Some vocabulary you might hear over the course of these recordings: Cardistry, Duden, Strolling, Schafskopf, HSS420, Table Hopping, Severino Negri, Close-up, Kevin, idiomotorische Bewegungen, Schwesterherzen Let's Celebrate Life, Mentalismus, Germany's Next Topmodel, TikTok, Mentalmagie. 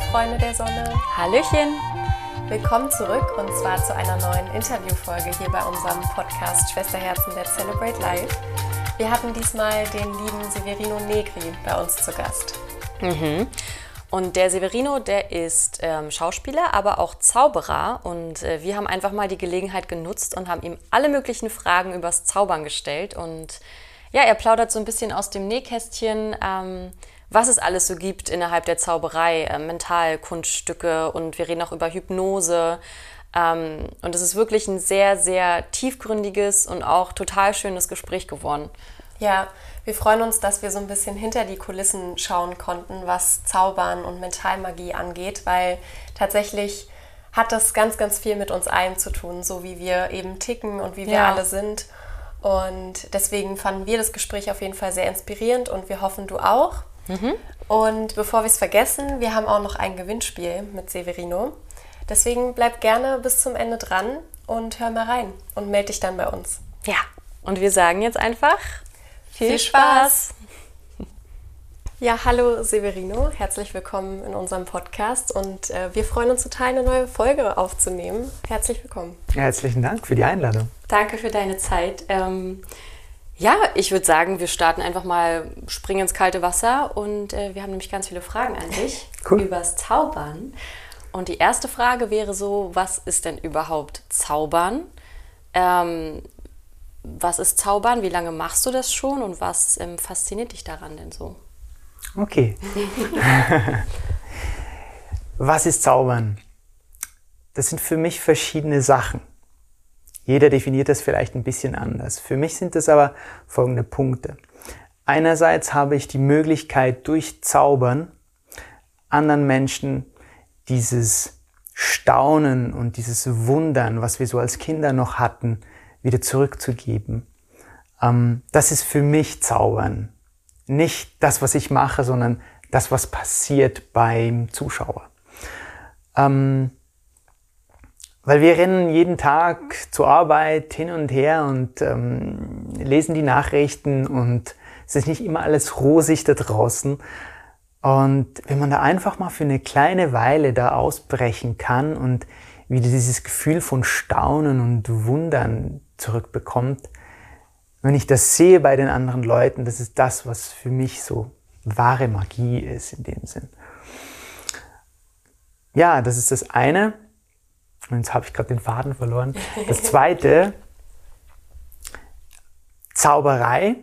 Hallo Freunde der Sonne, Hallöchen! Willkommen zurück und zwar zu einer neuen Interviewfolge hier bei unserem Podcast Schwesterherzen Let's Celebrate Life. Wir hatten diesmal den lieben Severino Negri bei uns zu Gast. Mhm. Und der Severino, der ist Schauspieler, aber auch Zauberer und wir haben einfach mal die Gelegenheit genutzt und haben ihm alle möglichen Fragen übers Zaubern gestellt und ja, er plaudert so ein bisschen aus dem Nähkästchen, was es alles so gibt innerhalb der Zauberei, Mentalkunststücke und wir reden auch über Hypnose und es ist wirklich ein sehr, sehr tiefgründiges und auch total schönes Gespräch geworden. Ja, wir freuen uns, dass wir so ein bisschen hinter die Kulissen schauen konnten, was Zaubern und Mentalmagie angeht, weil tatsächlich hat das ganz, ganz viel mit uns allen zu tun, so wie wir eben ticken und wie wir alle sind. Und deswegen fanden wir das Gespräch auf jeden Fall sehr inspirierend und wir hoffen, du auch. Mhm. Und bevor wir es vergessen, wir haben auch noch ein Gewinnspiel mit Severino. Deswegen bleib gerne bis zum Ende dran und hör mal rein und melde dich dann bei uns. Ja, und wir sagen jetzt einfach... Viel Spaß! Ja, hallo Severino, herzlich willkommen in unserem Podcast und wir freuen uns total, eine neue Folge aufzunehmen. Herzlich willkommen. Herzlichen Dank für die Einladung. Danke für deine Zeit. Ja, ich würde sagen, wir starten einfach mal, springen ins kalte Wasser und wir haben nämlich ganz viele Fragen an dich übers Zaubern. Und die erste Frage wäre so, was ist denn überhaupt Zaubern? Was ist Zaubern? Wie lange machst du das schon? Und was fasziniert dich daran denn so? Okay. Was ist Zaubern? Das sind für mich verschiedene Sachen. Jeder definiert das vielleicht ein bisschen anders. Für mich sind das aber folgende Punkte. Einerseits habe ich die Möglichkeit, durch Zaubern anderen Menschen dieses Staunen und dieses Wundern, was wir so als Kinder noch hatten, wieder zurückzugeben. Das ist für mich Zaubern. Nicht das, was ich mache, sondern das, was passiert beim Zuschauer. Weil wir rennen jeden Tag zur Arbeit hin und her und lesen die Nachrichten und es ist nicht immer alles rosig da draußen. Und wenn man da einfach mal für eine kleine Weile da ausbrechen kann und wieder dieses Gefühl von Staunen und Wundern zurückbekommt. Wenn ich das sehe bei den anderen Leuten, das ist das, was für mich so wahre Magie ist in dem Sinn. Ja, das ist das eine. Und jetzt habe ich gerade den Faden verloren. Das zweite, Zauberei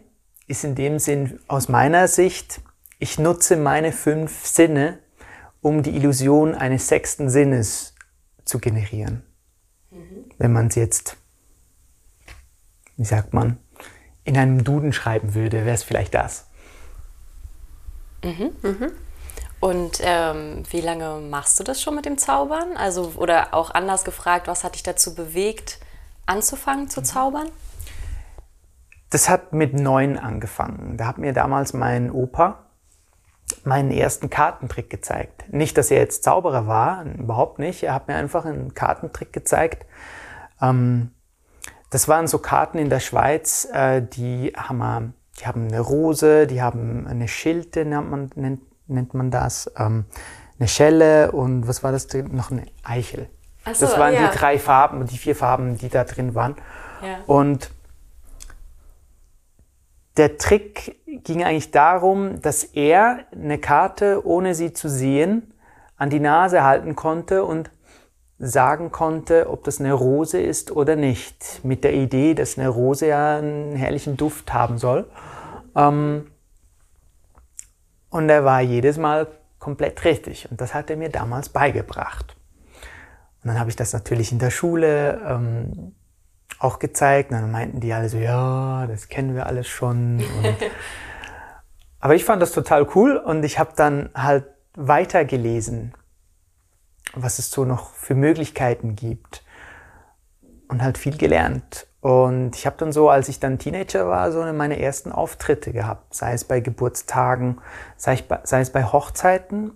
ist in dem Sinn aus meiner Sicht, ich nutze meine 5 Sinne, um die Illusion eines 6. Sinnes zu generieren. Mhm. Wenn man es jetzt, wie sagt man, in einem Duden schreiben würde, wäre es vielleicht das. Mhm. Mhm. Und wie lange machst du das schon mit dem Zaubern? Also, oder auch anders gefragt, was hat dich dazu bewegt, anzufangen zu zaubern? Das hat mit 9 angefangen. Da hat mir damals mein Opa meinen ersten Kartentrick gezeigt. Nicht, dass er jetzt Zauberer war, überhaupt nicht. Er hat mir einfach einen Kartentrick gezeigt. Das waren so Karten in der Schweiz, die haben eine Rose, die haben eine Schilte, nennt man das, eine Schelle und was war das drin? Noch eine Eichel. Ach so, das waren die 3 Farben, die 4 Farben, die da drin waren. Ja. Und der Trick ging eigentlich darum, dass er eine Karte, ohne sie zu sehen, an die Nase halten konnte und sagen konnte, ob das eine Rose ist oder nicht. Mit der Idee, dass eine Rose ja einen herrlichen Duft haben soll. Und er war jedes Mal komplett richtig. Und das hat er mir damals beigebracht. Und dann habe ich das natürlich in der Schule auch gezeigt. Und dann meinten die alle so, ja, das kennen wir alles schon. Aber ich fand das total cool und ich habe dann halt weitergelesen, was es so noch für Möglichkeiten gibt und halt viel gelernt. Und ich habe dann so, als ich dann Teenager war, so meine ersten Auftritte gehabt, sei es bei Geburtstagen, sei es bei Hochzeiten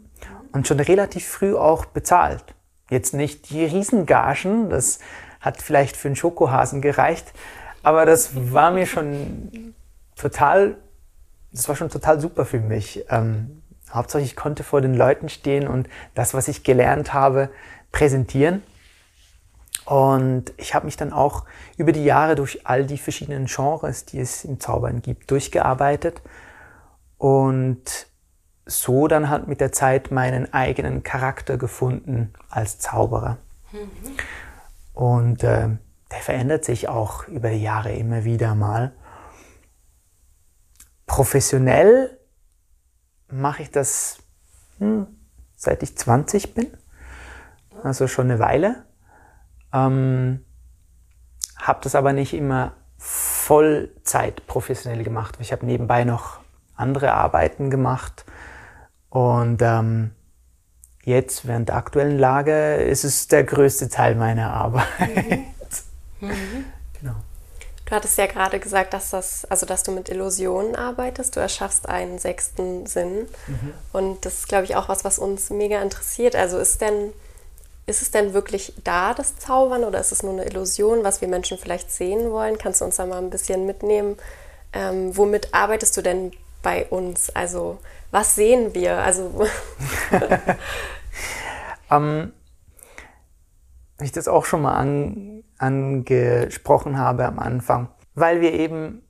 und schon relativ früh auch bezahlt. Jetzt nicht die Riesengagen, das hat vielleicht für einen Schokohasen gereicht, aber das war mir schon total super für mich, Hauptsache ich konnte vor den Leuten stehen und das, was ich gelernt habe, präsentieren. Und ich habe mich dann auch über die Jahre durch all die verschiedenen Genres, die es im Zaubern gibt, durchgearbeitet und so dann halt mit der Zeit meinen eigenen Charakter gefunden als Zauberer. Und der verändert sich auch über die Jahre immer wieder mal. Professionell mache ich das seit ich 20 bin, also schon eine Weile. Habe das aber nicht immer Vollzeit professionell gemacht. Ich habe nebenbei noch andere Arbeiten gemacht und jetzt während der aktuellen Lage ist es der größte Teil meiner Arbeit. Genau. Du hattest ja gerade gesagt, dass du mit Illusionen arbeitest. Du erschaffst einen sechsten Sinn. Und das ist, glaube ich, auch was uns mega interessiert. Also ist es denn wirklich da, das Zaubern, oder ist es nur eine Illusion, was wir Menschen vielleicht sehen wollen? Kannst du uns da mal ein bisschen mitnehmen? Womit arbeitest du denn bei uns? Also was sehen wir? Also wie ich das auch schon mal angesprochen habe am Anfang, weil wir eben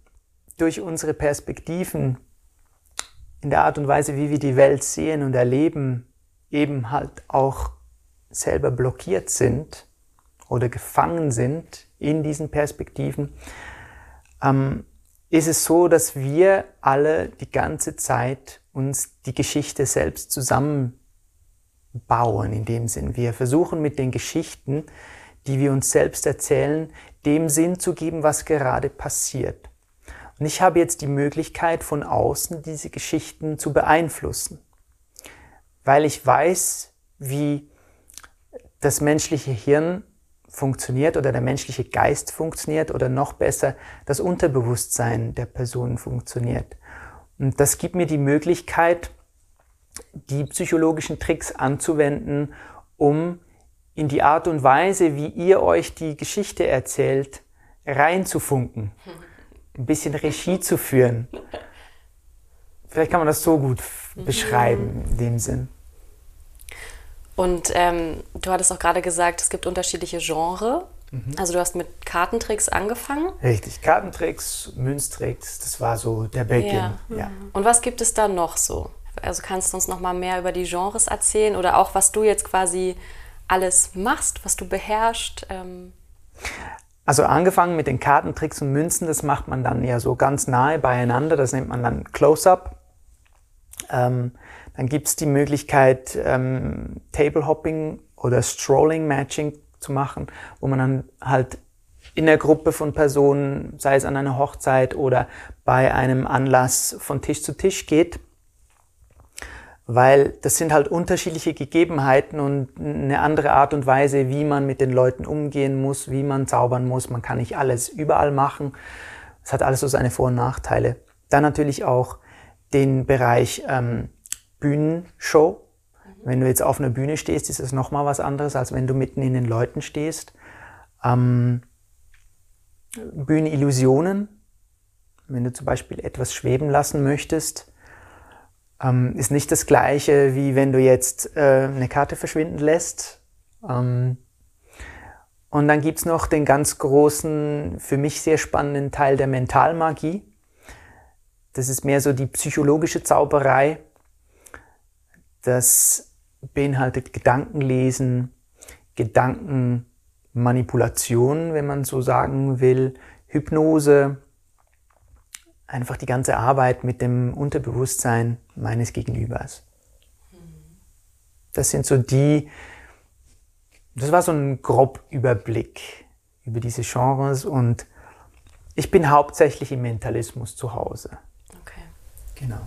durch unsere Perspektiven in der Art und Weise, wie wir die Welt sehen und erleben, eben halt auch selber blockiert sind oder gefangen sind in diesen Perspektiven, ist es so, dass wir alle die ganze Zeit uns die Geschichte selbst zusammenbauen, in dem Sinn. Wir versuchen mit den Geschichten, die wir uns selbst erzählen, dem Sinn zu geben, was gerade passiert. Und ich habe jetzt die Möglichkeit, von außen diese Geschichten zu beeinflussen, weil ich weiß, wie das menschliche Hirn funktioniert oder der menschliche Geist funktioniert oder noch besser, das Unterbewusstsein der Person funktioniert. Und das gibt mir die Möglichkeit, die psychologischen Tricks anzuwenden, um in die Art und Weise, wie ihr euch die Geschichte erzählt, reinzufunken, ein bisschen Regie zu führen. Vielleicht kann man das so gut beschreiben in dem Sinn. Und du hattest auch gerade gesagt, es gibt unterschiedliche Genres. Also du hast mit Kartentricks angefangen. Richtig, Kartentricks, Münztricks, das war so der Beginn. Ja. Und was gibt es da noch so? Also kannst du uns noch mal mehr über die Genres erzählen oder auch, was du jetzt quasi alles machst, was du beherrschst? Also angefangen mit den Kartentricks und Münzen, das macht man dann ja so ganz nahe beieinander. Das nennt man dann Close-up. Dann gibt es die Möglichkeit, Table Hopping oder Strolling Matching zu machen, wo man dann halt in der Gruppe von Personen, sei es an einer Hochzeit oder bei einem Anlass, von Tisch zu Tisch geht, weil das sind halt unterschiedliche Gegebenheiten und eine andere Art und Weise, wie man mit den Leuten umgehen muss, wie man zaubern muss. Man kann nicht alles überall machen. Es hat alles so seine Vor- und Nachteile. Dann natürlich auch den Bereich Bühnenshow. Wenn du jetzt auf einer Bühne stehst, ist es nochmal was anderes, als wenn du mitten in den Leuten stehst. Bühnenillusionen, wenn du zum Beispiel etwas schweben lassen möchtest, ist nicht das Gleiche, wie wenn du jetzt eine Karte verschwinden lässt. Und dann gibt's noch den ganz großen, für mich sehr spannenden Teil der Mentalmagie. Das ist mehr so die psychologische Zauberei. Das beinhaltet Gedankenlesen, Gedankenmanipulation, wenn man so sagen will, Hypnose, einfach die ganze Arbeit mit dem Unterbewusstsein meines Gegenübers. Das sind so das war so ein grob Überblick über diese Genres und ich bin hauptsächlich im Mentalismus zu Hause. Okay. Genau.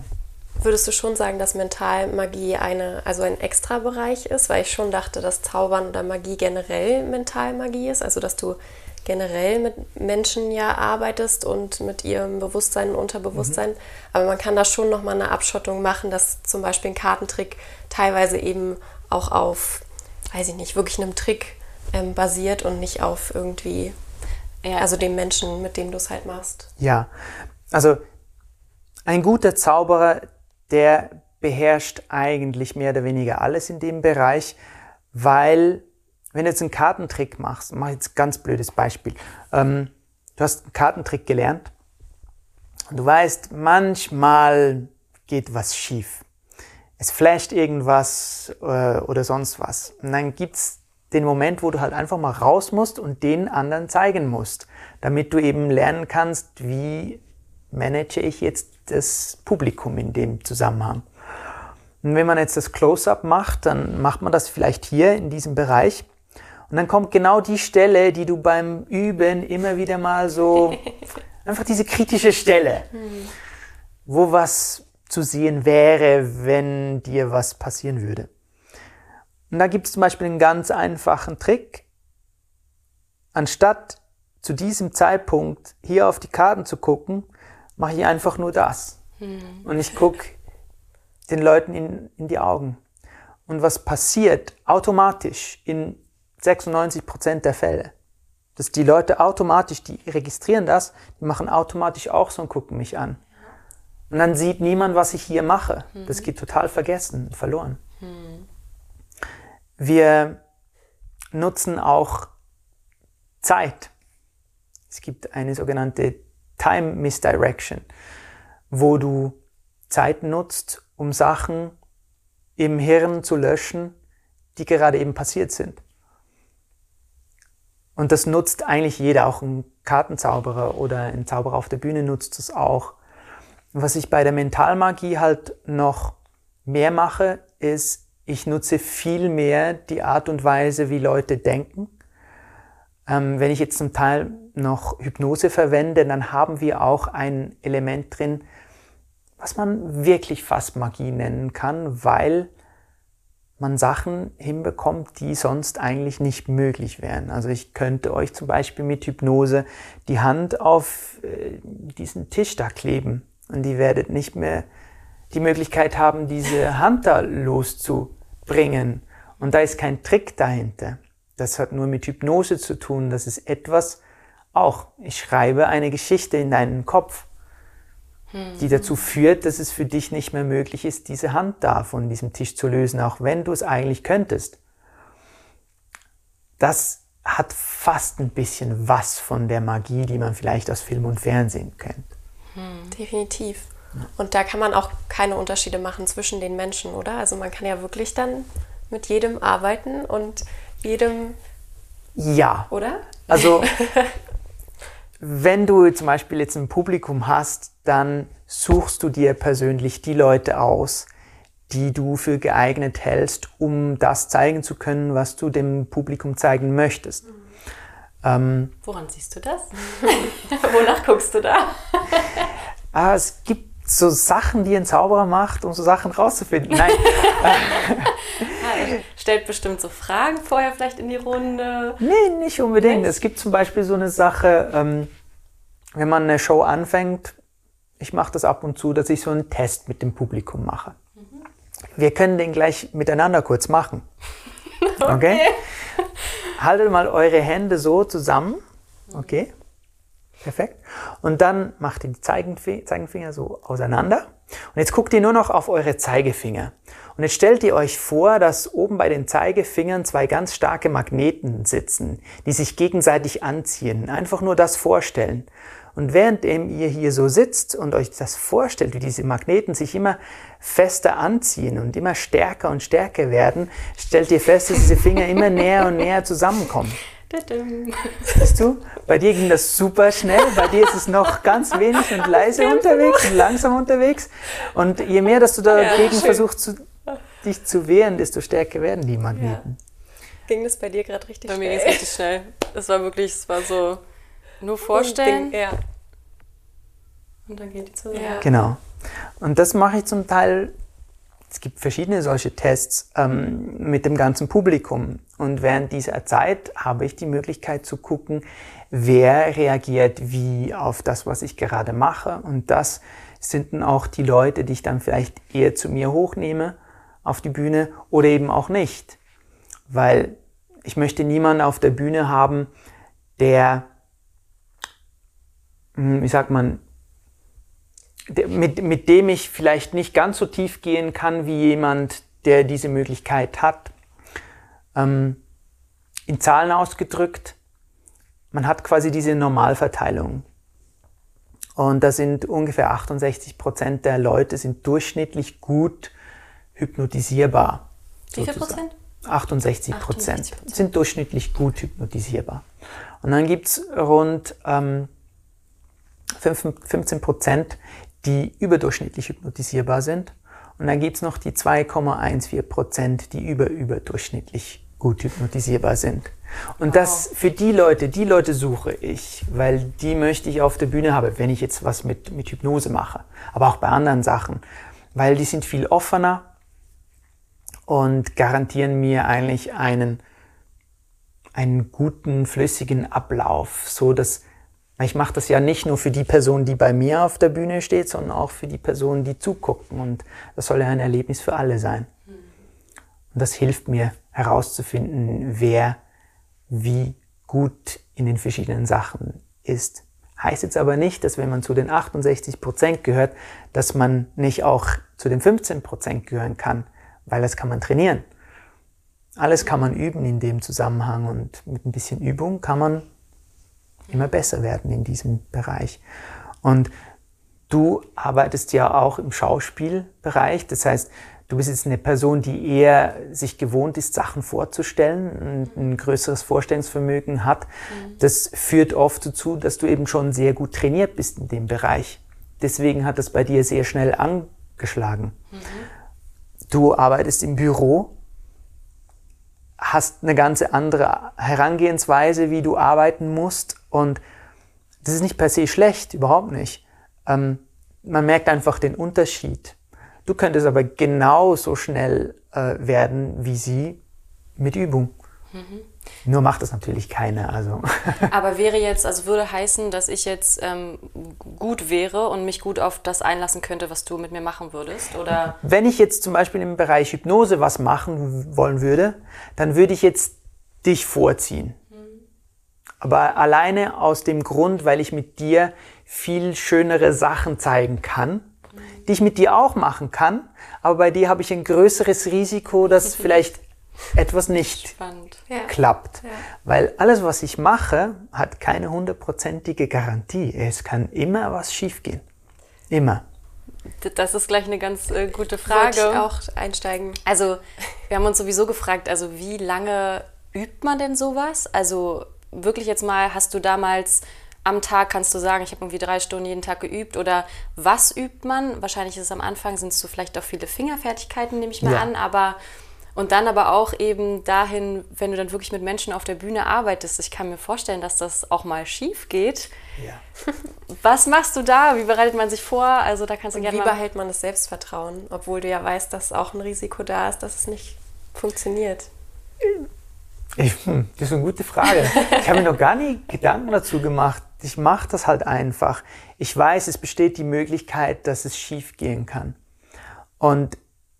Würdest du schon sagen, dass Mentalmagie ein Extrabereich ist? Weil ich schon dachte, dass Zaubern oder Magie generell Mentalmagie ist. Also, dass du generell mit Menschen ja arbeitest und mit ihrem Bewusstsein und Unterbewusstsein. Aber man kann da schon nochmal eine Abschottung machen, dass zum Beispiel ein Kartentrick teilweise eben auch auf, weiß ich nicht, wirklich einem Trick basiert und nicht auf irgendwie, also dem Menschen, mit dem du es halt machst. Ja, also ein guter Zauberer, der beherrscht eigentlich mehr oder weniger alles in dem Bereich, weil, wenn du jetzt einen Kartentrick machst, mach jetzt ein ganz blödes Beispiel, du hast einen Kartentrick gelernt und du weißt, manchmal geht was schief. Es flasht irgendwas oder sonst was. Und dann gibt's den Moment, wo du halt einfach mal raus musst und den anderen zeigen musst, damit du eben lernen kannst, wie manage ich jetzt das Publikum in dem Zusammenhang. Und wenn man jetzt das Close-up macht, dann macht man das vielleicht hier in diesem Bereich. Und dann kommt genau die Stelle, die du beim Üben immer wieder mal so, einfach diese kritische Stelle, wo was zu sehen wäre, wenn dir was passieren würde. Und da gibt es zum Beispiel einen ganz einfachen Trick. Anstatt zu diesem Zeitpunkt hier auf die Karten zu gucken, mache ich einfach nur das. Und ich gucke den Leuten in die Augen. Und was passiert automatisch in 96% der Fälle? Dass die Leute automatisch, die registrieren das, die machen automatisch auch so und gucken mich an. Und dann sieht niemand, was ich hier mache. Das geht total vergessen, verloren. Wir nutzen auch Zeit. Es gibt eine sogenannte Time Misdirection, wo du Zeit nutzt, um Sachen im Hirn zu löschen, die gerade eben passiert sind. Und das nutzt eigentlich jeder, auch ein Kartenzauberer oder ein Zauberer auf der Bühne nutzt es auch. Was ich bei der Mentalmagie halt noch mehr mache, ist, ich nutze viel mehr die Art und Weise, wie Leute denken. Wenn ich jetzt zum Teil noch Hypnose verwende, dann haben wir auch ein Element drin, was man wirklich fast Magie nennen kann, weil man Sachen hinbekommt, die sonst eigentlich nicht möglich wären. Also ich könnte euch zum Beispiel mit Hypnose die Hand auf diesen Tisch da kleben und ihr werdet nicht mehr die Möglichkeit haben, diese Hand da loszubringen. Und da ist kein Trick dahinter. Das hat nur mit Hypnose zu tun. Das ist etwas auch. Ich schreibe eine Geschichte in deinen Kopf, die dazu führt, dass es für dich nicht mehr möglich ist, diese Hand da von diesem Tisch zu lösen, auch wenn du es eigentlich könntest. Das hat fast ein bisschen was von der Magie, die man vielleicht aus Film und Fernsehen kennt. Definitiv. Und da kann man auch keine Unterschiede machen zwischen den Menschen, oder? Also man kann ja wirklich dann mit jedem arbeiten und jedem... Ja. Oder? Also wenn du zum Beispiel jetzt ein Publikum hast, dann suchst du dir persönlich die Leute aus, die du für geeignet hältst, um das zeigen zu können, was du dem Publikum zeigen möchtest. Woran siehst du das? Wonach guckst du da? Es gibt so Sachen, die ein Zauberer macht, um so Sachen rauszufinden. Nein. Stellt bestimmt so Fragen vorher vielleicht in die Runde. Nee, nicht unbedingt. Nein. Es gibt zum Beispiel so eine Sache, wenn man eine Show anfängt, ich mache das ab und zu, dass ich so einen Test mit dem Publikum mache. Wir können den gleich miteinander kurz machen. Okay? Haltet mal eure Hände so zusammen. Okay? Perfekt. Und dann macht ihr die Zeigefinger so auseinander. Und jetzt guckt ihr nur noch auf eure Zeigefinger. Und jetzt stellt ihr euch vor, dass oben bei den Zeigefingern zwei ganz starke Magneten sitzen, die sich gegenseitig anziehen. Einfach nur das vorstellen. Und während ihr hier so sitzt und euch das vorstellt, wie diese Magneten sich immer fester anziehen und immer stärker und stärker werden, stellt ihr fest, dass diese Finger immer näher und näher zusammenkommen. Siehst du, bei dir ging das super schnell, bei dir ist es noch ganz wenig und leise unterwegs und langsam unterwegs. Und je mehr, dass du dagegen versuchst, dich zu wehren, desto stärker werden die Magneten. Ja. Ging das bei dir gerade richtig schnell? Bei mir ging es richtig schnell. Es war so nur vorstellen. Ja. Und dann geht die zusammen. Ja. Genau. Und das mache ich zum Teil. Es gibt verschiedene solche Tests mit dem ganzen Publikum. Und während dieser Zeit habe ich die Möglichkeit zu gucken, wer reagiert wie auf das, was ich gerade mache. Und das sind dann auch die Leute, die ich dann vielleicht eher zu mir hochnehme auf die Bühne oder eben auch nicht. Weil ich möchte niemanden auf der Bühne haben, der, wie sagt man, mit dem ich vielleicht nicht ganz so tief gehen kann wie jemand, der diese Möglichkeit hat. In Zahlen ausgedrückt, man hat quasi diese Normalverteilung. Und da sind ungefähr 68% der Leute sind durchschnittlich gut hypnotisierbar. Wie viel Prozent? 68% sind durchschnittlich gut hypnotisierbar. Und dann gibt's rund 15%, die überdurchschnittlich hypnotisierbar sind. Und dann gibt's noch die 2,14%, die überdurchschnittlich gut hypnotisierbar sind. Und wow. Das für die Leute suche ich, weil die möchte ich auf der Bühne haben, wenn ich jetzt was mit Hypnose mache, aber auch bei anderen Sachen, weil die sind viel offener und garantieren mir eigentlich einen guten, flüssigen Ablauf, so dass ich mache das ja nicht nur für die Person, die bei mir auf der Bühne steht, sondern auch für die Personen, die zugucken. Und das soll ja ein Erlebnis für alle sein. Und das hilft mir herauszufinden, wer wie gut in den verschiedenen Sachen ist. Heißt jetzt aber nicht, dass wenn man zu den 68% gehört, dass man nicht auch zu den 15% gehören kann, weil das kann man trainieren. Alles kann man üben in dem Zusammenhang und mit ein bisschen Übung kann man immer besser werden in diesem Bereich. Und du arbeitest ja auch im Schauspielbereich, das heißt, du bist jetzt eine Person, die eher sich gewohnt ist, Sachen vorzustellen und ein größeres Vorstellungsvermögen hat. Das führt oft dazu, dass du eben schon sehr gut trainiert bist in dem Bereich. Deswegen hat das bei dir sehr schnell angeschlagen. Du arbeitest im Büro, hast eine ganze andere Herangehensweise, wie du arbeiten musst. Und das ist nicht per se schlecht, überhaupt nicht. Man merkt einfach den Unterschied. Du könntest aber genauso schnell werden wie sie mit Übung. Mhm. Nur macht das natürlich keiner. Also. Aber wäre jetzt, also würde heißen, dass ich jetzt gut wäre und mich gut auf das einlassen könnte, was du mit mir machen würdest? Oder? Wenn ich jetzt zum Beispiel im Bereich Hypnose was machen wollen würde, dann würde ich jetzt dich vorziehen. Mhm. Aber alleine aus dem Grund, weil ich mit dir viel schönere Sachen zeigen kann, die ich mit dir auch machen kann, aber bei dir habe ich ein größeres Risiko, dass vielleicht etwas nicht klappt. Ja. Weil alles, was ich mache, hat keine 100%ige Garantie. Es kann immer was schiefgehen. Immer. Das ist gleich eine ganz gute Frage. Würde ich auch einsteigen. Also, wir haben uns sowieso gefragt, also wie lange übt man denn sowas? Also wirklich jetzt mal, hast du damals... Am Tag kannst du sagen, ich habe irgendwie 3 Stunden jeden Tag geübt oder was übt man? Wahrscheinlich ist es am Anfang, sind es so vielleicht auch viele Fingerfertigkeiten, nehme ich mal an, aber und dann aber auch eben dahin, wenn du dann wirklich mit Menschen auf der Bühne arbeitest, ich kann mir vorstellen, dass das auch mal schief geht. Ja. Was machst du da? Wie bereitet man sich vor? Also da kannst du gerne. Wie behält man das Selbstvertrauen, obwohl du ja weißt, dass auch ein Risiko da ist, dass es nicht funktioniert? Das ist eine gute Frage. Ich habe mir noch gar nie Gedanken dazu gemacht. Ich mache das halt einfach. Ich weiß, es besteht die Möglichkeit, dass es schief gehen kann. Und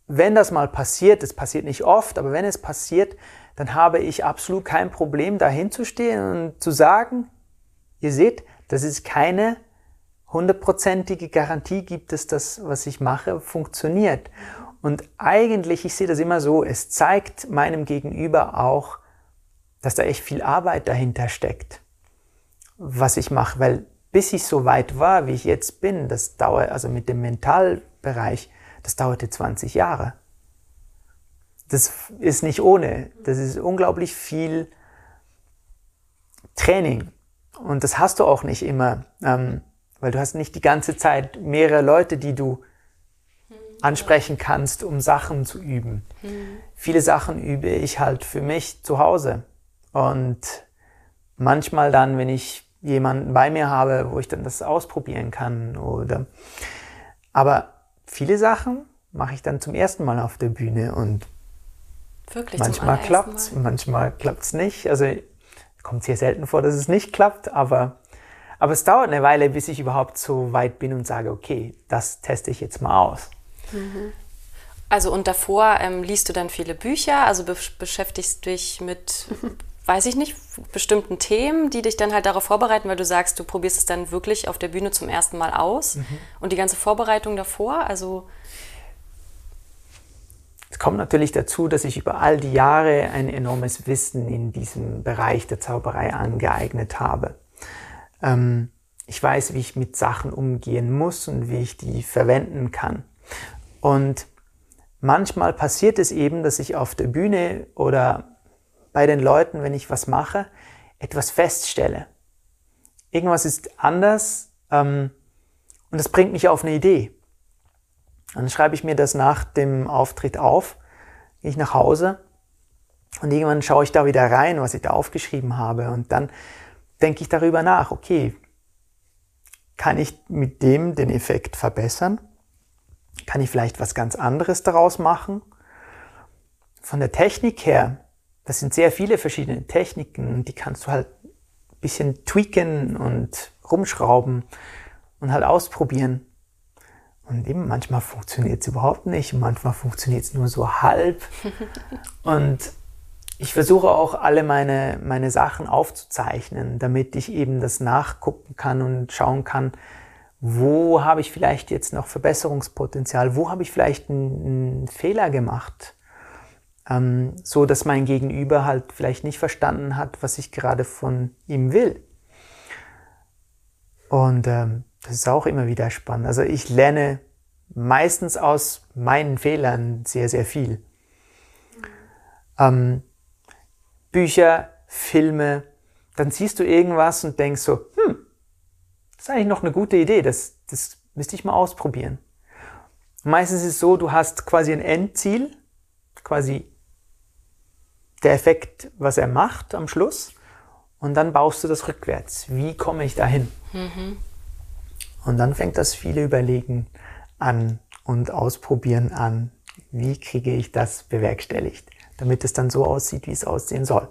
wenn das mal passiert, es passiert nicht oft, aber wenn es passiert, dann habe ich absolut kein Problem, dahin zu stehen und zu sagen, ihr seht, dass es keine 100%ige Garantie gibt, dass das, was ich mache, funktioniert. Und eigentlich, ich sehe das immer so, es zeigt meinem Gegenüber auch, dass da echt viel Arbeit dahinter steckt, was ich mache. Weil bis ich so weit war, wie ich jetzt bin, das dauert, also mit dem Mentalbereich, das dauerte 20 Jahre. Das ist nicht ohne. Das ist unglaublich viel Training. Und das hast du auch nicht immer, weil du hast nicht die ganze Zeit mehrere Leute, die du ansprechen kannst, um Sachen zu üben. Viele Sachen übe ich halt für mich zu Hause. Und manchmal dann, wenn ich jemanden bei mir habe, wo ich dann das ausprobieren kann oder, aber viele Sachen mache ich dann zum ersten Mal auf der Bühne und wirklich manchmal klappt's, manchmal klappt's nicht. Also kommt sehr selten vor, dass es nicht klappt, aber es dauert eine Weile, bis ich überhaupt so weit bin und sage, okay, das teste ich jetzt mal aus. Mhm. Also und davor liest du dann viele Bücher, also beschäftigst dich mit weiß ich nicht, bestimmten Themen, die dich dann halt darauf vorbereiten, weil du sagst, du probierst es dann wirklich auf der Bühne zum ersten Mal aus. Mhm. Und die ganze Vorbereitung davor, also... Es kommt natürlich dazu, dass ich über all die Jahre ein enormes Wissen in diesem Bereich der Zauberei angeeignet habe. Ich weiß, wie ich mit Sachen umgehen muss und wie ich die verwenden kann. Und manchmal passiert es eben, dass ich auf der Bühne oder bei den Leuten, wenn ich was mache, etwas feststelle. Irgendwas ist anders, und das bringt mich auf eine Idee. Dann schreibe ich mir das nach dem Auftritt auf, gehe ich nach Hause und irgendwann schaue ich da wieder rein, was ich da aufgeschrieben habe, und dann denke ich darüber nach, okay, kann ich mit dem den Effekt verbessern? Kann ich vielleicht was ganz anderes daraus machen? Von der Technik her, das sind sehr viele verschiedene Techniken, die kannst du halt ein bisschen tweaken und rumschrauben und halt ausprobieren. Und eben manchmal funktioniert es überhaupt nicht, manchmal funktioniert es nur so halb. Und ich versuche auch alle meine Sachen aufzuzeichnen, damit ich eben das nachgucken kann und schauen kann, wo habe ich vielleicht jetzt noch Verbesserungspotenzial, wo habe ich vielleicht einen Fehler gemacht, so dass mein Gegenüber halt vielleicht nicht verstanden hat, was ich gerade von ihm will. Und das ist auch immer wieder spannend. Also ich lerne meistens aus meinen Fehlern sehr, sehr viel. Bücher, Filme, dann siehst du irgendwas und denkst so, das ist eigentlich noch eine gute Idee, das müsste ich mal ausprobieren. Und meistens ist es so, du hast quasi ein Endziel, quasi der Effekt, was er macht am Schluss, und dann baust du das rückwärts. Wie komme ich dahin? Mhm. Und dann fängt das viele Überlegen an und Ausprobieren an. Wie kriege ich das bewerkstelligt, damit es dann so aussieht, wie es aussehen soll.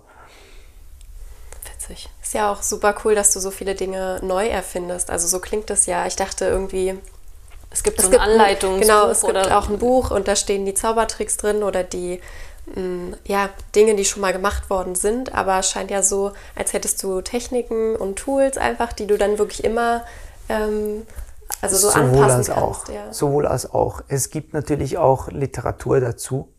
Witzig. Ist ja auch super cool, dass du so viele Dinge neu erfindest. Also so klingt das ja. Ich dachte irgendwie, es gibt eine Anleitung. Genau, es gibt auch ein Buch und da stehen die Zaubertricks drin oder die Dinge, die schon mal gemacht worden sind. Aber es scheint ja so, als hättest du Techniken und Tools einfach, die du dann wirklich immer... also so sowohl anpassen als kannst, auch. Ja. Sowohl als auch. Es gibt natürlich auch Literatur dazu.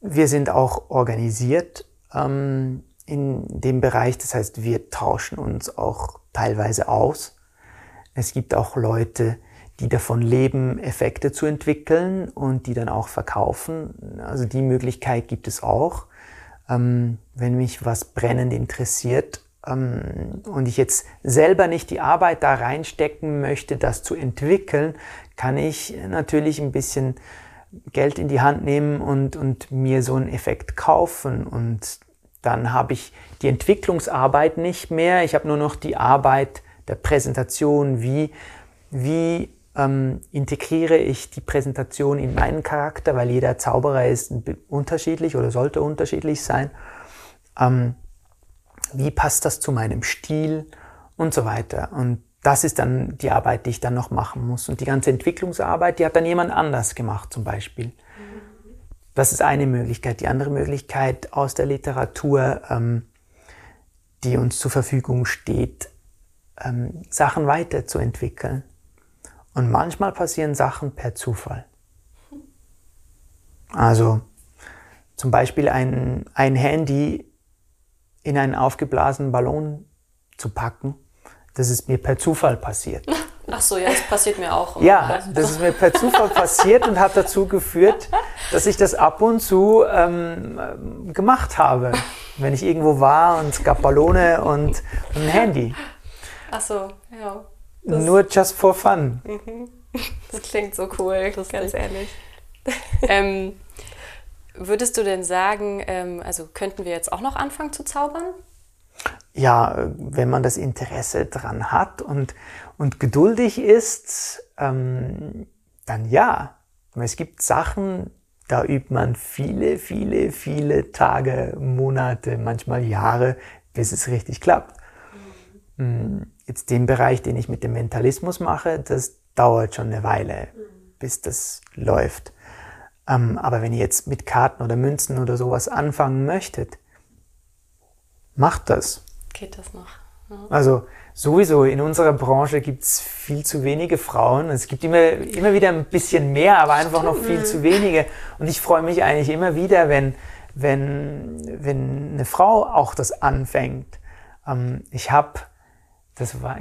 Wir sind auch organisiert in dem Bereich. Das heißt, wir tauschen uns auch teilweise aus. Es gibt auch Leute, die davon leben, Effekte zu entwickeln und die dann auch verkaufen. Also die Möglichkeit gibt es auch. Wenn mich was brennend interessiert, und ich jetzt selber nicht die Arbeit da reinstecken möchte, das zu entwickeln, kann ich natürlich ein bisschen Geld in die Hand nehmen und mir so einen Effekt kaufen. Und dann habe ich die Entwicklungsarbeit nicht mehr. Ich habe nur noch die Arbeit der Präsentation. Wie integriere ich die Präsentation in meinen Charakter? Weil jeder Zauberer ist unterschiedlich oder sollte unterschiedlich sein. Wie passt das zu meinem Stil und so weiter. Und das ist dann die Arbeit, die ich dann noch machen muss. Und die ganze Entwicklungsarbeit, die hat dann jemand anders gemacht zum Beispiel. Das ist eine Möglichkeit. Die andere Möglichkeit aus der Literatur, die uns zur Verfügung steht, Sachen weiterzuentwickeln. Und manchmal passieren Sachen per Zufall. Also zum Beispiel ein Handy in einen aufgeblasenen Ballon zu packen, das ist mir per Zufall passiert. Ach so, ja, das passiert mir auch. Ja, das ist mir per Zufall passiert und hat dazu geführt, dass ich das ab und zu gemacht habe, wenn ich irgendwo war und es gab Ballone und ein Handy. Ach so, ja. Nur just for fun. Das klingt so cool, ganz ehrlich. Würdest du denn sagen, also könnten wir jetzt auch noch anfangen zu zaubern? Ja, wenn man das Interesse dran hat und geduldig ist, dann ja. Es gibt Sachen, da übt man viele, viele, viele Tage, Monate, manchmal Jahre, bis es richtig klappt. Jetzt den Bereich, den ich mit dem Mentalismus mache, das dauert schon eine Weile, bis das läuft. Aber wenn ihr jetzt mit Karten oder Münzen oder sowas anfangen möchtet, macht das. Geht das noch? Ja. Also sowieso, in unserer Branche gibt es viel zu wenige Frauen. Es gibt immer wieder ein bisschen mehr, aber einfach noch viel zu wenige. Und ich freue mich eigentlich immer wieder, wenn eine Frau auch das anfängt. Das war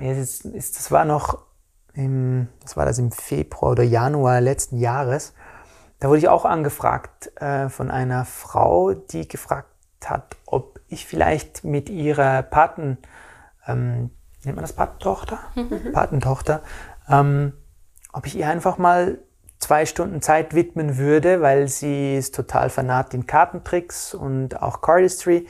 im Februar oder Januar letzten Jahres. Da wurde ich auch angefragt von einer Frau, die gefragt hat, ob ich vielleicht mit ihrer Patentochter, ob ich ihr einfach mal 2 Stunden Zeit widmen würde, weil sie ist total fanat in Kartentricks und auch Cardistry.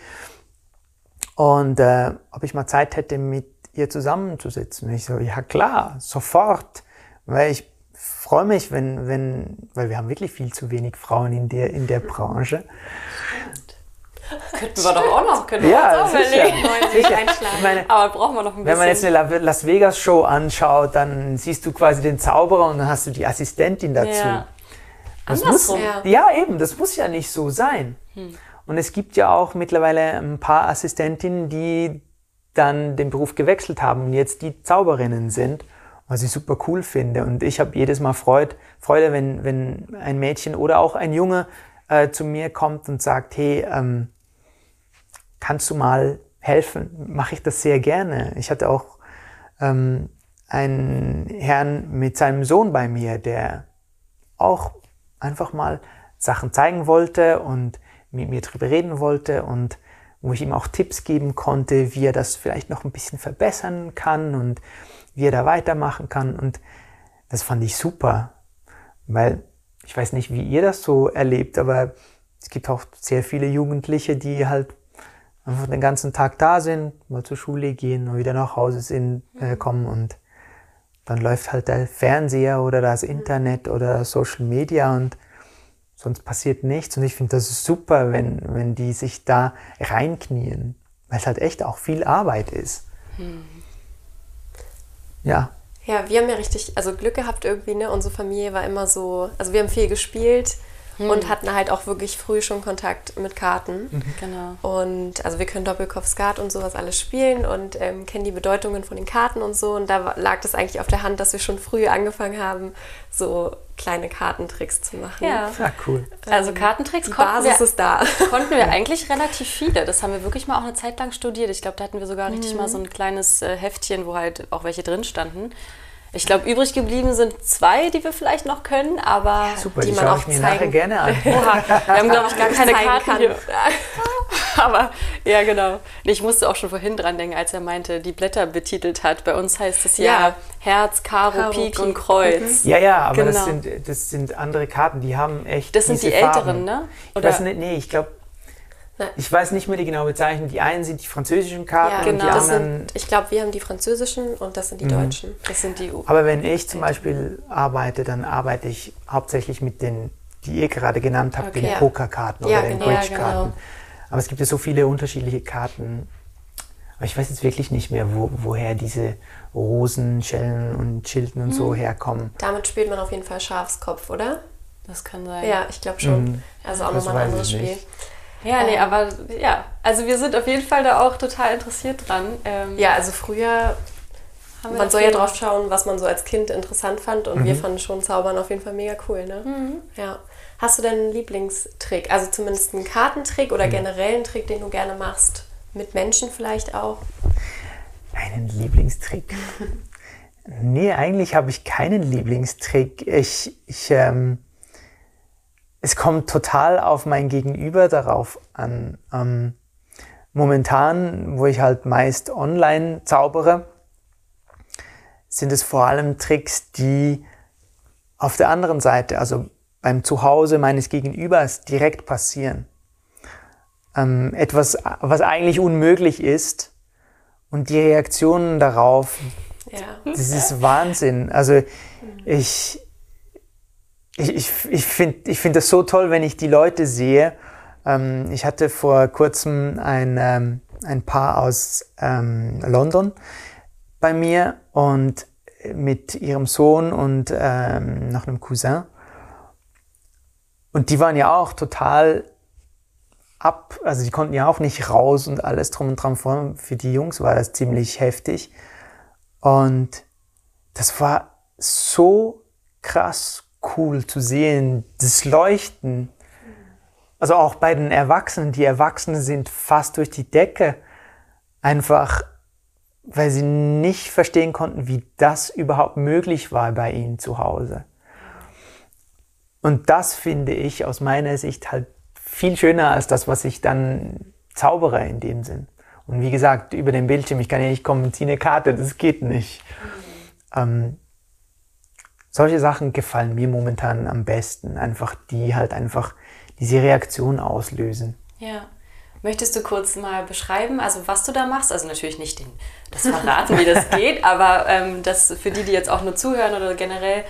Und ob ich mal Zeit hätte, mit ihr zusammenzusitzen. Und ich so, ja klar, sofort, weil ich freue mich, weil wir haben wirklich viel zu wenig Frauen in der Branche. Könnten wir doch auch noch, sicher. Einschlagen. Aber brauchen wir noch ein bisschen. Wenn man jetzt eine Las Vegas Show anschaut, dann siehst du quasi den Zauberer und dann hast du die Assistentin dazu. Ja. Das muss ja nicht so sein. Und es gibt ja auch mittlerweile ein paar Assistentinnen, die dann den Beruf gewechselt haben und jetzt die Zauberinnen sind, was ich super cool finde. Und ich habe jedes Mal Freude, wenn ein Mädchen oder auch ein Junge zu mir kommt und sagt, hey, kannst du mal helfen? Mache ich das sehr gerne. Ich hatte auch einen Herrn mit seinem Sohn bei mir, der auch einfach mal Sachen zeigen wollte und mit mir drüber reden wollte und wo ich ihm auch Tipps geben konnte, wie er das vielleicht noch ein bisschen verbessern kann und wie er da weitermachen kann. Und das fand ich super, weil ich weiß nicht, wie ihr das so erlebt, aber es gibt auch sehr viele Jugendliche, die halt einfach den ganzen Tag da sind, mal zur Schule gehen und wieder nach Hause kommen und dann läuft halt der Fernseher oder das Internet oder Social Media und sonst passiert nichts. Und ich finde das super, wenn die sich da reinknien, weil es halt echt auch viel Arbeit ist. Ja. Ja, wir haben ja richtig, also Glück gehabt irgendwie, ne? Unsere Familie war immer so, also wir haben viel gespielt und hatten halt auch wirklich früh schon Kontakt mit Karten. Genau. Und also wir können Doppelkopf-Skat und sowas alles spielen und kennen die Bedeutungen von den Karten und so. Und da lag das eigentlich auf der Hand, dass wir schon früh angefangen haben, so kleine Kartentricks zu machen. Ja cool. Also Kartentricks, konnten wir eigentlich relativ viele. Das haben wir wirklich mal auch eine Zeit lang studiert. Ich glaube, da hatten wir sogar richtig mal so ein kleines Heftchen, wo halt auch welche drin standen. Ich glaube, übrig geblieben sind 2, die wir vielleicht noch können, aber ja, super, die man auch zeigen nachher gerne an. Wir haben, glaube ich, gar keine Karten hier. Aber ja, genau. Ich musste auch schon vorhin dran denken, als er meinte, die Blätter betitelt hat. Bei uns heißt es ja Herz, Karo, Pik und Kreuz. Ja, aber genau. Das sind andere Karten. Die haben echt. Das sind die älteren, ne? Oder? Ich weiß nicht mehr die genaue Bezeichnung. Die einen sind die französischen Karten und die anderen... Ich glaube, wir haben die französischen und das sind die deutschen. Das sind die Aber wenn ich zum Beispiel arbeite, dann arbeite ich hauptsächlich mit den, die ihr gerade genannt habt, den Pokerkarten oder den Bridgekarten. Genau. Aber es gibt ja so viele unterschiedliche Karten. Aber ich weiß jetzt wirklich nicht mehr, woher diese Rosen, Schellen und Schilden und so herkommen. Damit spielt man auf jeden Fall Schafskopf, oder? Das kann sein. Ja, ich glaube schon. Also auch nochmal ein anderes Spiel. Ja, nee, aber ja, also wir sind auf jeden Fall da auch total interessiert dran. Ja, also früher, man soll ja drauf schauen, was man so als Kind interessant fand und wir fanden schon Zaubern auf jeden Fall mega cool, ne? Ja. Hast du denn einen Lieblingstrick, also zumindest einen Kartentrick oder generellen Trick, den du gerne machst, mit Menschen vielleicht auch? Einen Lieblingstrick? Nee, eigentlich habe ich keinen Lieblingstrick. Es kommt total auf mein Gegenüber darauf an. Momentan, wo ich halt meist online zaubere, sind es vor allem Tricks, die auf der anderen Seite, also beim Zuhause meines Gegenübers, direkt passieren. Etwas, was eigentlich unmöglich ist und die Reaktionen darauf, das ist Wahnsinn. Also Ich finde das so toll, wenn ich die Leute sehe. Ich hatte vor kurzem ein Paar aus London bei mir und mit ihrem Sohn und noch einem Cousin. Und die waren ja auch total ab, also die konnten ja auch nicht raus und alles drum und dran vor. Für die Jungs war das ziemlich heftig. Und das war so krass cool zu sehen, das Leuchten. Also auch bei den Erwachsenen. Die Erwachsenen sind fast durch die Decke. Einfach, weil sie nicht verstehen konnten, wie das überhaupt möglich war bei ihnen zu Hause. Und das finde ich aus meiner Sicht halt viel schöner als das, was ich dann zaubere in dem Sinn. Und wie gesagt, über den Bildschirm, ich kann ja nicht kommen, ziehe eine Karte, das geht nicht. Solche Sachen gefallen mir momentan am besten. Einfach die halt einfach diese Reaktion auslösen. Ja. Möchtest du kurz mal beschreiben, also was du da machst? Also natürlich nicht das verraten, wie das geht, aber das für die jetzt auch nur zuhören oder generell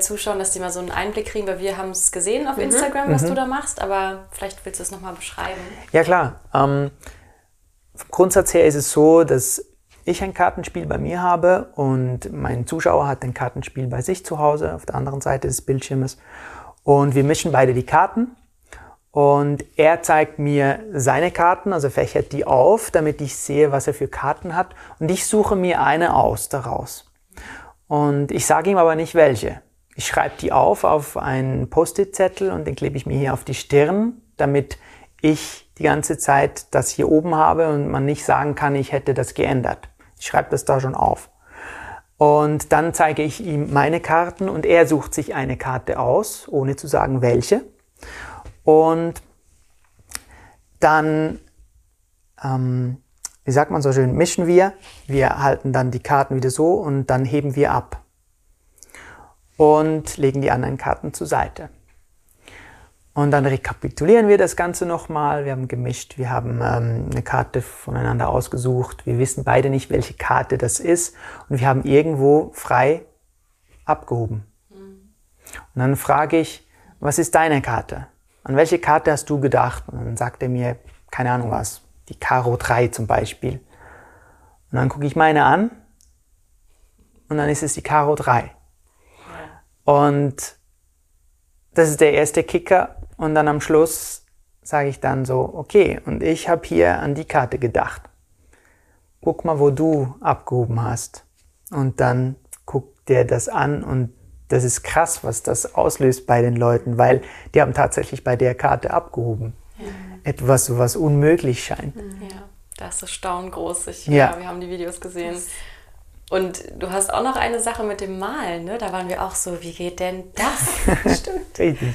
zuschauen, dass die mal so einen Einblick kriegen, weil wir haben es gesehen auf Instagram, was du da machst, aber vielleicht willst du es nochmal beschreiben. Ja klar, vom Grundsatz her ist es so, dass ich ein Kartenspiel bei mir habe und mein Zuschauer hat ein Kartenspiel bei sich zu Hause auf der anderen Seite des Bildschirmes und wir mischen beide die Karten. Und er zeigt mir seine Karten, also fächert die auf, damit ich sehe, was er für Karten hat. Und ich suche mir eine aus daraus. Und ich sage ihm aber nicht, welche. Ich schreibe die auf einen Post-it-Zettel und den klebe ich mir hier auf die Stirn, damit ich die ganze Zeit das hier oben habe und man nicht sagen kann, ich hätte das geändert. Ich schreibe das da schon auf. Und dann zeige ich ihm meine Karten und er sucht sich eine Karte aus, ohne zu sagen, welche. Und dann, wie sagt man so schön, mischen wir. Wir halten dann die Karten wieder so und dann heben wir ab und legen die anderen Karten zur Seite. Und dann rekapitulieren wir das Ganze nochmal. Wir haben gemischt, wir haben eine Karte voneinander ausgesucht. Wir wissen beide nicht, welche Karte das ist. Und wir haben irgendwo frei abgehoben. Und dann frage ich, was ist deine Karte? An welche Karte hast du gedacht? Und dann sagt er mir, keine Ahnung was, die Karo 3 zum Beispiel. Und dann gucke ich meine an und dann ist es die Karo 3. Und das ist der erste Kicker und dann am Schluss sage ich dann so, okay, und ich habe hier an die Karte gedacht. Guck mal, wo du abgehoben hast. Und dann guckt der das an und das ist krass, was das auslöst bei den Leuten, weil die haben tatsächlich bei der Karte abgehoben. Ja. Etwas, was unmöglich scheint. Ja, da ist das Staunen groß. Wir haben die Videos gesehen. Und du hast auch noch eine Sache mit dem Malen, ne? Da waren wir auch so, wie geht denn das? Stimmt. Richtig.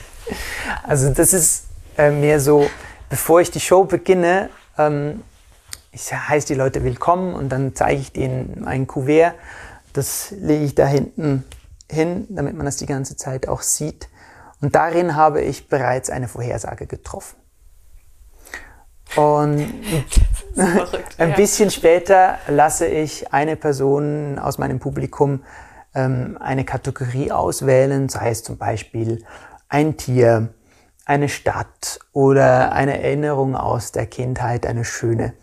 Also das ist mir so, bevor ich die Show beginne, ich heiße die Leute willkommen und dann zeige ich denen ein Kuvert. Das lege ich da hinten hin, damit man das die ganze Zeit auch sieht. Und darin habe ich bereits eine Vorhersage getroffen. Und verrückt, ein bisschen später lasse ich eine Person aus meinem Publikum eine Kategorie auswählen, sei es zum Beispiel ein Tier, eine Stadt oder eine Erinnerung aus der Kindheit, eine schöne,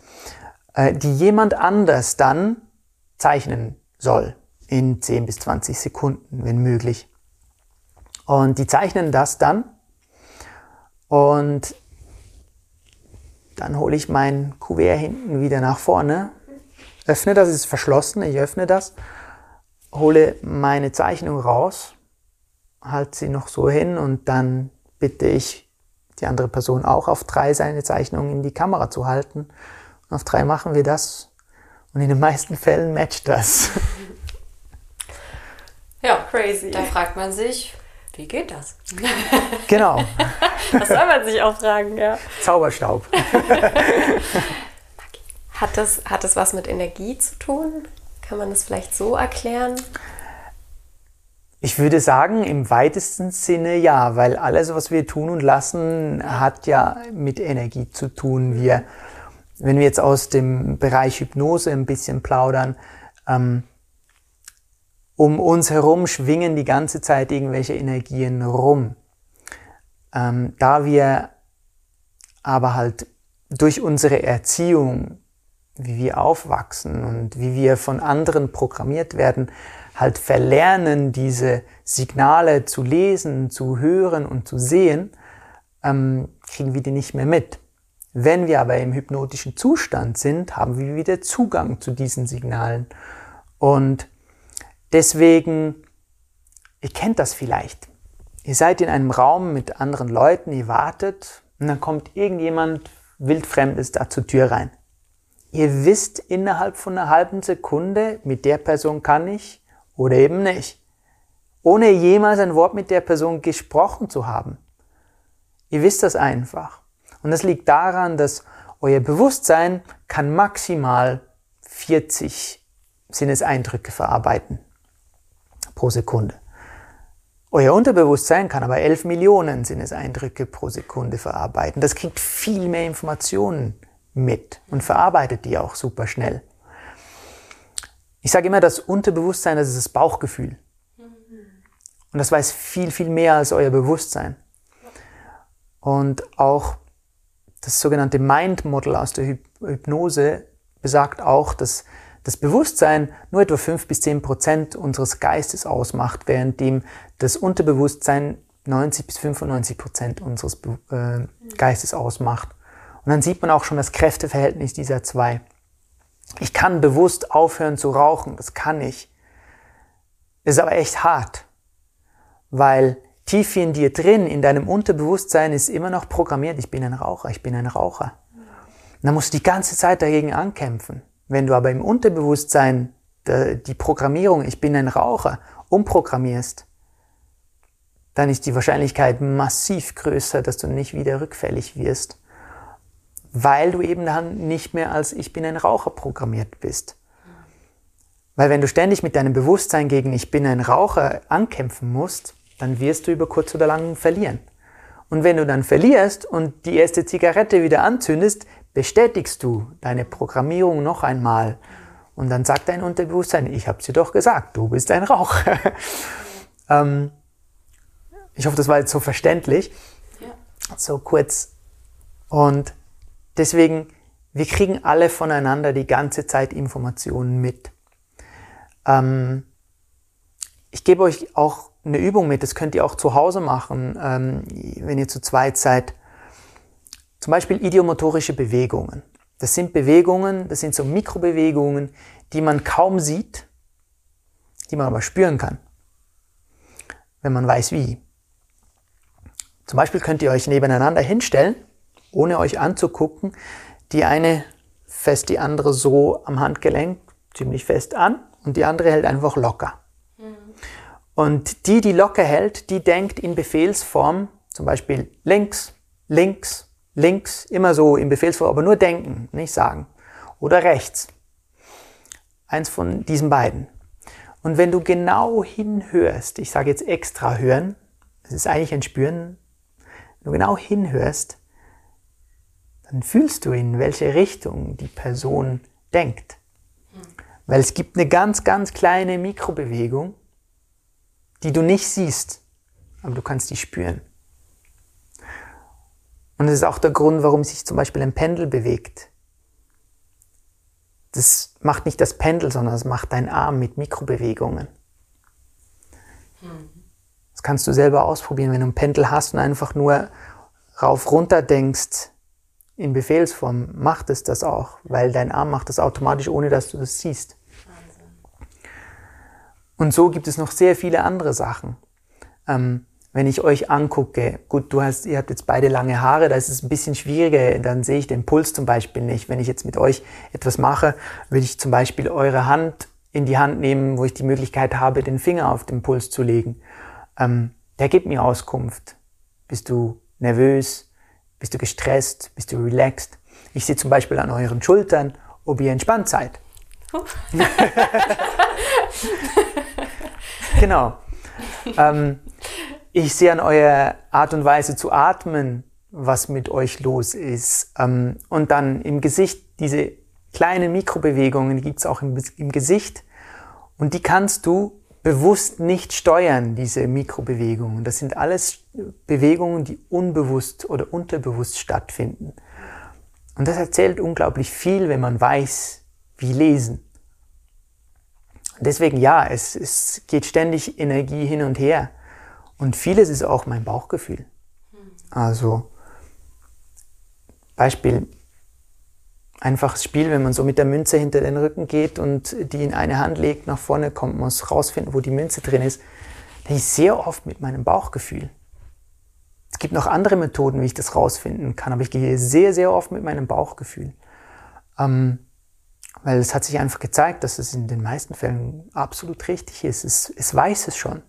die jemand anders dann zeichnen soll. In 10 bis 20 Sekunden, wenn möglich. Und die zeichnen das dann. Und dann hole ich mein Kuvert hinten wieder nach vorne, öffne das, es ist verschlossen, ich öffne das, hole meine Zeichnung raus, halte sie noch so hin und dann bitte ich die andere Person auch auf 3 seine Zeichnung in die Kamera zu halten. Und auf 3 machen wir das und in den meisten Fällen matcht das. Ja, crazy. Da fragt man sich, wie geht das? Genau. Das soll man sich auch fragen, ja. Zauberstaub. Hat das was mit Energie zu tun? Kann man das vielleicht so erklären? Ich würde sagen, im weitesten Sinne ja, weil alles, was wir tun und lassen, hat ja mit Energie zu tun. Wenn wir jetzt aus dem Bereich Hypnose ein bisschen plaudern, um uns herum schwingen die ganze Zeit irgendwelche Energien rum. Da wir aber halt durch unsere Erziehung, wie wir aufwachsen und wie wir von anderen programmiert werden, halt verlernen, diese Signale zu lesen, zu hören und zu sehen, kriegen wir die nicht mehr mit. Wenn wir aber im hypnotischen Zustand sind, haben wir wieder Zugang zu diesen Signalen. Und deswegen, ihr kennt das vielleicht. Ihr seid in einem Raum mit anderen Leuten, ihr wartet und dann kommt irgendjemand Wildfremdes da zur Tür rein. Ihr wisst innerhalb von einer halben Sekunde, mit der Person kann ich oder eben nicht. Ohne jemals ein Wort mit der Person gesprochen zu haben. Ihr wisst das einfach. Und das liegt daran, dass euer Bewusstsein kann maximal 40 Sinneseindrücke verarbeiten pro Sekunde. Euer Unterbewusstsein kann aber 11 Millionen Sinneseindrücke pro Sekunde verarbeiten. Das kriegt viel mehr Informationen mit und verarbeitet die auch super schnell. Ich sage immer, das Unterbewusstsein, das ist das Bauchgefühl. Und das weiß viel, viel mehr als euer Bewusstsein. Und auch das sogenannte Mind Model aus der Hypnose besagt auch, dass das Bewusstsein nur etwa 5 bis 10% unseres Geistes ausmacht, während dem das Unterbewusstsein 90 bis 95% unseres Geistes ausmacht. Und dann sieht man auch schon das Kräfteverhältnis dieser zwei. Ich kann bewusst aufhören zu rauchen, das kann ich. Ist aber echt hart, weil tief in dir drin, in deinem Unterbewusstsein ist immer noch programmiert, ich bin ein Raucher, ich bin ein Raucher. Und dann musst du die ganze Zeit dagegen ankämpfen. Wenn du aber im Unterbewusstsein die Programmierung, ich bin ein Raucher, umprogrammierst, dann ist die Wahrscheinlichkeit massiv größer, dass du nicht wieder rückfällig wirst, weil du eben dann nicht mehr als ich bin ein Raucher programmiert bist. Weil wenn du ständig mit deinem Bewusstsein gegen ich bin ein Raucher ankämpfen musst, dann wirst du über kurz oder lang verlieren. Und wenn du dann verlierst und die erste Zigarette wieder anzündest, bestätigst du deine Programmierung noch einmal. Und dann sagt dein Unterbewusstsein, ich habe es dir doch gesagt, du bist ein Raucher. Ich hoffe, das war jetzt so verständlich. Ja. So kurz. Und deswegen, wir kriegen alle voneinander die ganze Zeit Informationen mit. Ich gebe euch auch eine Übung mit, das könnt ihr auch zu Hause machen, wenn ihr zu zweit seid. Zum Beispiel idiomotorische Bewegungen. Das sind Bewegungen, das sind so Mikrobewegungen, die man kaum sieht, die man aber spüren kann, wenn man weiß wie. Zum Beispiel könnt ihr euch nebeneinander hinstellen, ohne euch anzugucken, die eine fasst die andere so am Handgelenk ziemlich fest an und die andere hält einfach locker. Und die locker hält, die denkt in Befehlsform, zum Beispiel links, links, links, immer so in Befehlsform, aber nur denken, nicht sagen. Oder rechts. Eins von diesen beiden. Und wenn du genau hinhörst, ich sage jetzt extra hören, das ist eigentlich ein Spüren, wenn du genau hinhörst, dann fühlst du, in welche Richtung die Person denkt. Weil es gibt eine ganz, ganz kleine Mikrobewegung, die du nicht siehst, aber du kannst die spüren. Und das ist auch der Grund, warum sich zum Beispiel ein Pendel bewegt. Das macht nicht das Pendel, sondern das macht dein Arm mit Mikrobewegungen. Das kannst du selber ausprobieren, wenn du ein Pendel hast und einfach nur rauf, runter denkst, in Befehlsform, macht es das auch, weil dein Arm macht das automatisch, ohne dass du das siehst. Und so gibt es noch sehr viele andere Sachen. Wenn ich euch angucke, gut, ihr habt jetzt beide lange Haare, da ist es ein bisschen schwieriger, dann sehe ich den Puls zum Beispiel nicht. Wenn ich jetzt mit euch etwas mache, würde ich zum Beispiel eure Hand in die Hand nehmen, wo ich die Möglichkeit habe, den Finger auf den Puls zu legen. Der gibt mir Auskunft. Bist du nervös? Bist du gestresst? Bist du relaxed? Ich sehe zum Beispiel an euren Schultern, ob ihr entspannt seid. Genau. Ich sehe an eurer Art und Weise zu atmen, was mit euch los ist. Und dann im Gesicht, diese kleinen Mikrobewegungen gibt es auch im Gesicht. Und die kannst du bewusst nicht steuern, diese Mikrobewegungen. Das sind alles Bewegungen, die unbewusst oder unterbewusst stattfinden. Und das erzählt unglaublich viel, wenn man weiß, wie lesen. Deswegen ja, es geht ständig Energie hin und her. Und vieles ist auch mein Bauchgefühl. Also Beispiel, einfaches Spiel, wenn man so mit der Münze hinter den Rücken geht und die in eine Hand legt, nach vorne kommt, muss rausfinden, wo die Münze drin ist. Das ist sehr oft mit meinem Bauchgefühl. Es gibt noch andere Methoden, wie ich das rausfinden kann, aber ich gehe sehr, sehr oft mit meinem Bauchgefühl. Weil es hat sich einfach gezeigt, dass es in den meisten Fällen absolut richtig ist. Es weiß es schon.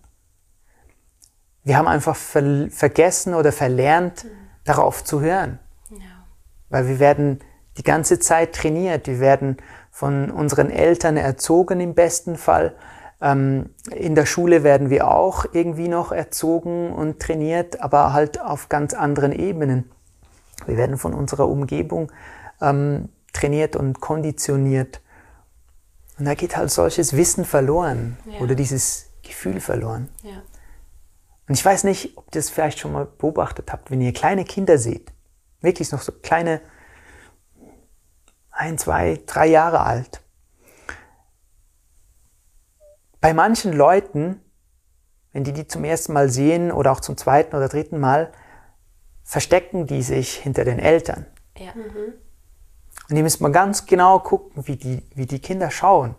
Wir haben einfach vergessen oder verlernt, darauf zu hören. Ja. Weil wir werden die ganze Zeit trainiert. Wir werden von unseren Eltern erzogen im besten Fall. In der Schule werden wir auch irgendwie noch erzogen und trainiert, aber halt auf ganz anderen Ebenen. Wir werden von unserer Umgebung trainiert und konditioniert. Und da geht halt solches Wissen verloren oder dieses Gefühl verloren. Ja. Und ich weiß nicht, ob ihr das vielleicht schon mal beobachtet habt, wenn ihr kleine Kinder seht, wirklich noch so kleine, 1, 2, 3 Jahre alt. Bei manchen Leuten, wenn die die zum ersten Mal sehen oder auch zum zweiten oder dritten Mal, verstecken die sich hinter den Eltern. Ja. Mhm. Und ihr müsst mal ganz genau gucken, wie die Kinder schauen.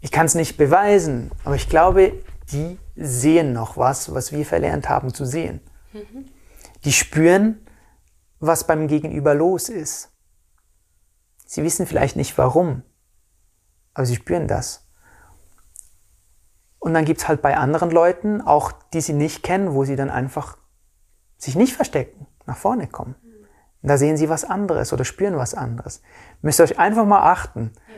Ich kann es nicht beweisen, aber ich glaube, die sehen noch was, was wir verlernt haben zu sehen. Mhm. Die spüren, was beim Gegenüber los ist. Sie wissen vielleicht nicht warum, aber sie spüren das. Und dann gibt es halt bei anderen Leuten, auch die sie nicht kennen, wo sie dann einfach sich nicht verstecken, nach vorne kommen. Und da sehen sie was anderes oder spüren was anderes. Müsst ihr euch einfach mal achten. Ja.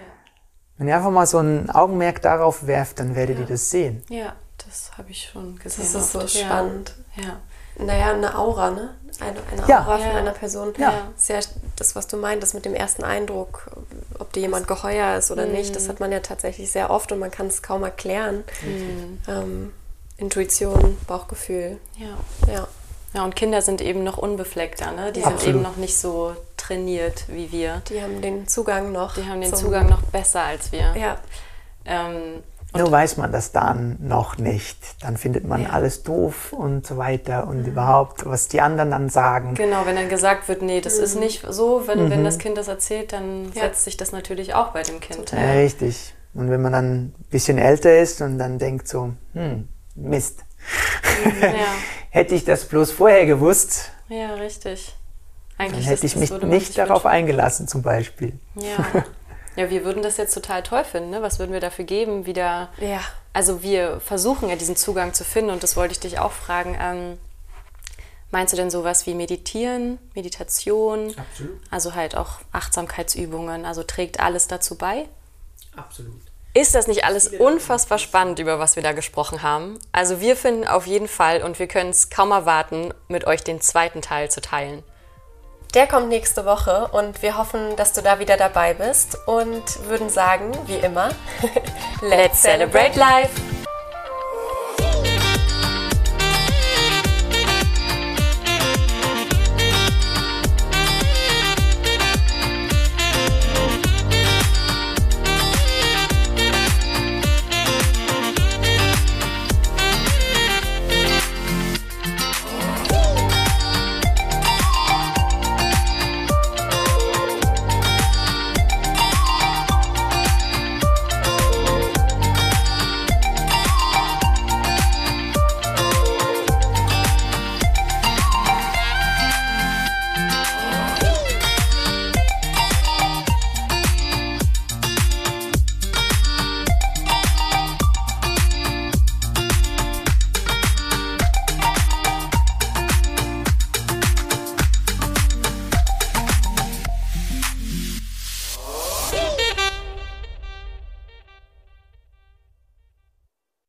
Wenn ihr einfach mal so ein Augenmerk darauf werft, dann werdet ihr das sehen. Ja, das habe ich schon gesehen. Das ist so spannend. Ja. Naja, eine Aura, ne? Eine Aura von einer Person. Ja. Ist ja das, was du meintest mit dem ersten Eindruck, ob dir jemand geheuer ist oder nicht, das hat man ja tatsächlich sehr oft und man kann es kaum erklären. Intuition, Bauchgefühl. Ja, und Kinder sind eben noch unbefleckter, ne? Die sind eben noch nicht so trainiert wie wir. Die haben den Zugang noch. Die haben den Zugang noch besser als wir. Ja. Nur weiß man das dann noch nicht. Dann findet man alles doof und so weiter und überhaupt, was die anderen dann sagen. Genau, wenn dann gesagt wird, nee, das ist nicht so, wenn das Kind das erzählt, dann setzt sich das natürlich auch bei dem Kind. Ja, richtig. Und wenn man dann ein bisschen älter ist und dann denkt so, Mist, hätte ich das bloß vorher gewusst. Ja, richtig. Eigentlich dann hätte ich mich nicht darauf eingelassen zum Beispiel. Ja. Ja, wir würden das jetzt total toll finden, ne? Was würden wir dafür geben? Also wir versuchen ja diesen Zugang zu finden und das wollte ich dich auch fragen. Meinst du denn sowas wie Meditation? Absolut. Also halt auch Achtsamkeitsübungen, also trägt alles dazu bei? Absolut. Ist das nicht alles unfassbar spannend, über was wir da gesprochen haben? Also wir finden auf jeden Fall und wir können es kaum erwarten, mit euch den zweiten Teil zu teilen. Der kommt nächste Woche und wir hoffen, dass du da wieder dabei bist und würden sagen, wie immer, Let's celebrate life!